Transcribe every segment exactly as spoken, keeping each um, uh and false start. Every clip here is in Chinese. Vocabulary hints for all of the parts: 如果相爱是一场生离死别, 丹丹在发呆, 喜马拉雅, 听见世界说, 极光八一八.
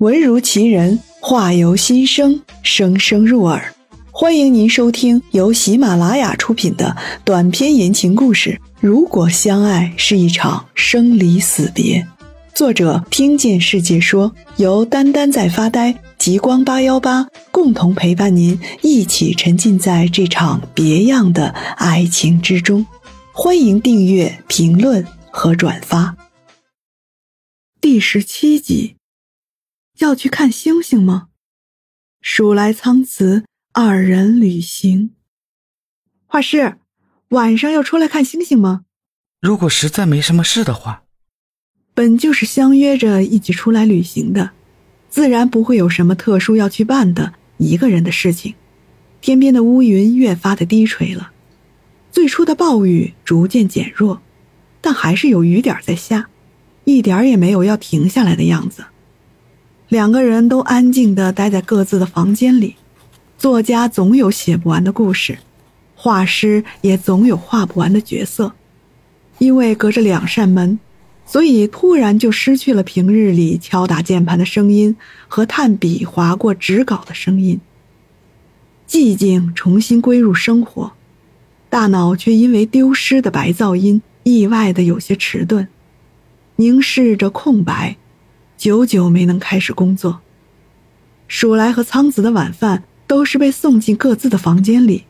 文如其人，话由心生，声声入耳。欢迎您收听由喜马拉雅出品的短篇言情故事《如果相爱是一场生离死别》，作者听见世界说，由丹丹在发呆、极光八一八共同陪伴您一起沉浸在这场别样的爱情之中。欢迎订阅、评论和转发。第十七集，要去看星星吗？数来苍辞，二人旅行。画师，晚上要出来看星星吗？如果实在没什么事的话。本就是相约着一起出来旅行的，自然不会有什么特殊要去办的一个人的事情。天边的乌云越发的低垂了，最初的暴雨逐渐减弱，但还是有雨点在下，一点也没有要停下来的样子。两个人都安静地待在各自的房间里，作家总有写不完的故事，画师也总有画不完的角色。因为隔着两扇门，所以突然就失去了平日里敲打键盘的声音和探笔划过纸稿的声音。寂静重新归入生活，大脑却因为丢失的白噪音意外的有些迟钝，凝视着空白，久久没能开始工作。鼠来和苍子的晚饭都是被送进各自的房间里，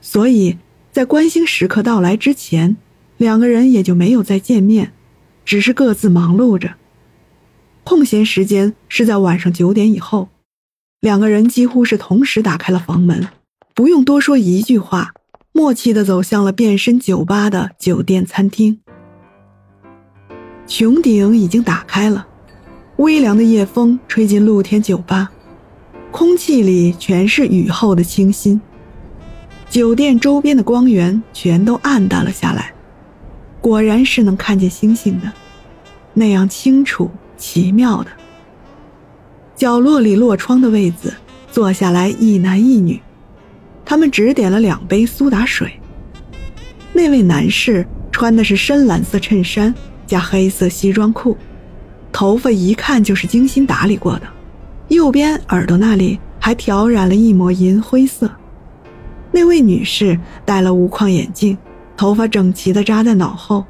所以在观星时刻到来之前，两个人也就没有再见面，只是各自忙碌着。空闲时间是在晚上九点以后，两个人几乎是同时打开了房门，不用多说一句话，默契地走向了变身酒吧的酒店餐厅。穹顶已经打开了，微凉的夜风吹进露天酒吧，空气里全是雨后的清新。酒店周边的光源全都暗淡了下来，果然是能看见星星的，那样清楚奇妙的。角落里落窗的位子坐下来一男一女，他们只点了两杯苏打水。那位男士穿的是深蓝色衬衫加黑色西装裤，头发一看就是精心打理过的，右边耳朵那里还挑染了一抹银灰色。那位女士戴了无框眼镜，头发整齐地扎在脑后，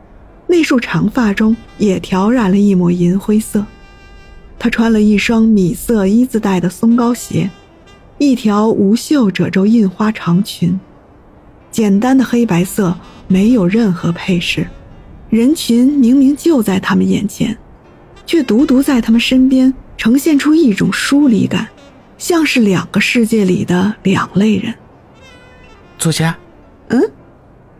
那束长发中也挑染了一抹银灰色。她穿了一双米色一字带的松高鞋，一条无袖褶皱印花长裙，简单的黑白色，没有任何配饰。人群明明就在他们眼前，却独独在他们身边，呈现出一种疏离感，像是两个世界里的两类人。作家，嗯，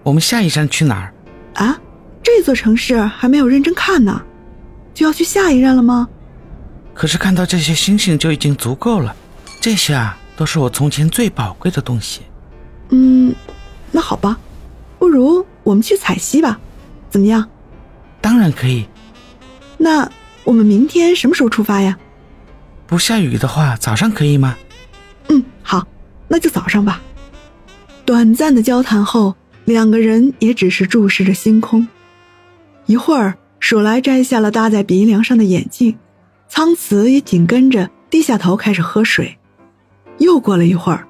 我们下一站去哪儿？啊，这座城市还没有认真看呢，就要去下一站了吗？可是看到这些星星就已经足够了，这些啊都是我从前最宝贵的东西。嗯，那好吧，不如我们去采西吧，怎么样？当然可以。那我们明天什么时候出发呀？不下雨的话，早上可以吗？嗯，好，那就早上吧。短暂的交谈后，两个人也只是注视着星空。一会儿，鼠来摘下了搭在鼻梁上的眼镜，苍慈也紧跟着低下头开始喝水。又过了一会儿，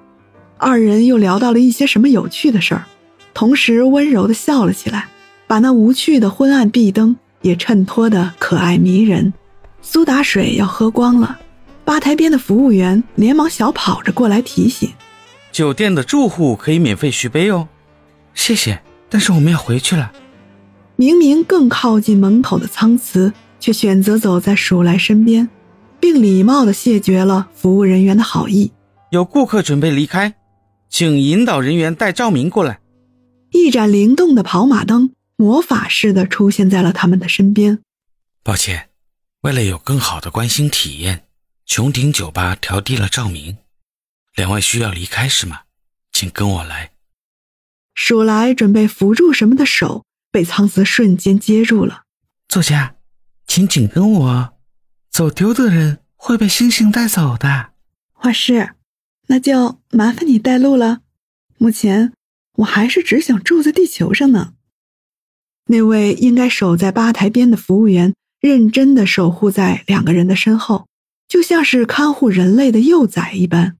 二人又聊到了一些什么有趣的事儿，同时温柔地笑了起来，把那无趣的昏暗壁灯也衬托得可爱迷人。苏打水要喝光了，吧台边的服务员连忙小跑着过来提醒：酒店的住户可以免费续杯哦。谢谢，但是我们要回去了。明明更靠近门口的苍慈，却选择走在鼠来身边，并礼貌地谢绝了服务人员的好意。有顾客准备离开，请引导人员带照明过来。一盏灵动的跑马灯魔法似的出现在了他们的身边。抱歉，为了有更好的观星体验，穹顶酒吧调低了照明。两位需要离开是吗？请跟我来。鼠来准备扶住什么的手被苍子瞬间接住了。作家，请紧跟我，走丢的人会被星星带走的。画师，那就麻烦你带路了。目前我还是只想住在地球上呢。那位应该守在吧台边的服务员认真地守护在两个人的身后，就像是看护人类的幼崽一般。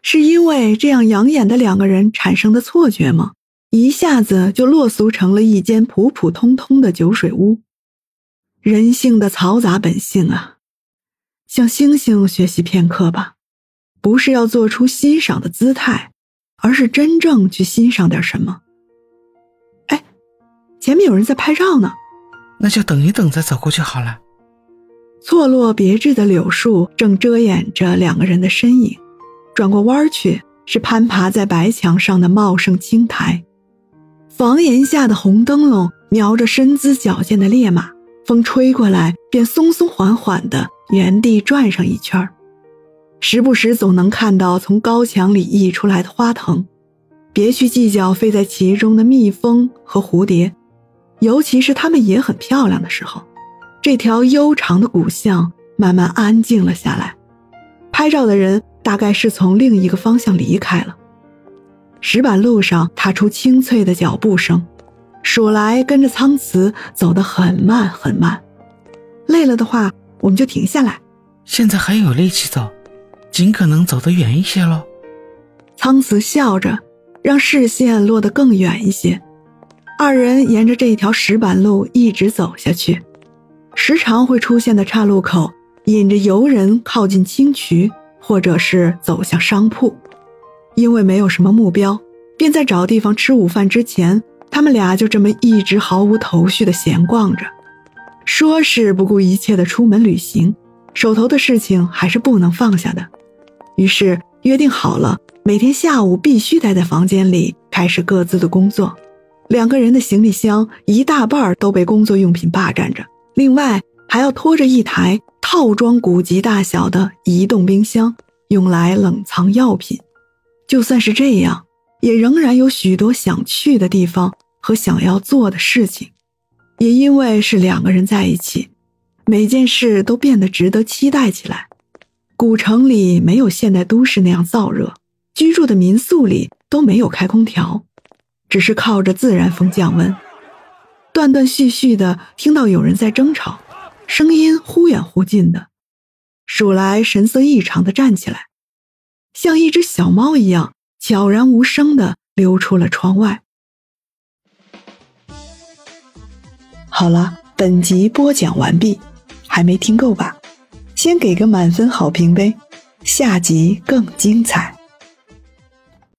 是因为这样养眼的两个人产生的错觉吗？一下子就落俗成了一间普普通通的酒水屋。人性的嘈杂本性啊，向星星学习片刻吧。不是要做出欣赏的姿态，而是真正去欣赏点什么。哎，前面有人在拍照呢，那就等一等再走过去好了。错落别致的柳树正遮掩着两个人的身影，转过弯去是攀爬在白墙上的茂盛青苔。房檐下的红灯笼瞄着身姿矫健的烈马，风吹过来便松松缓缓地原地转上一圈，时不时总能看到从高墙里溢出来的花藤。别去计较飞在其中的蜜蜂和蝴蝶，尤其是它们也很漂亮的时候。这条悠长的古巷慢慢安静了下来，拍照的人大概是从另一个方向离开了。石板路上踏出清脆的脚步声，数来跟着苍辞走得很慢很慢。累了的话，我们就停下来。现在还有力气走，尽可能走得远一些咯。苍辞笑着，让视线落得更远一些。二人沿着这一条石板路一直走下去，时常会出现的岔路口引着游人靠近清渠，或者是走向商铺。因为没有什么目标，便在找地方吃午饭之前，他们俩就这么一直毫无头绪地闲逛着。说是不顾一切的出门旅行，手头的事情还是不能放下的。于是约定好了，每天下午必须待在房间里开始各自的工作。两个人的行李箱一大半都被工作用品霸占着，另外还要拖着一台套装古籍大小的移动冰箱，用来冷藏药品。就算是这样，也仍然有许多想去的地方和想要做的事情。也因为是两个人在一起，每件事都变得值得期待起来。古城里没有现代都市那样燥热，居住的民宿里都没有开空调，只是靠着自然风降温。断断续续地听到有人在争吵，声音忽远忽近的。数来神色异常地站起来，像一只小猫一样悄然无声地溜出了窗外。好了，本集播讲完毕，还没听够吧？先给个满分好评呗，下集更精彩。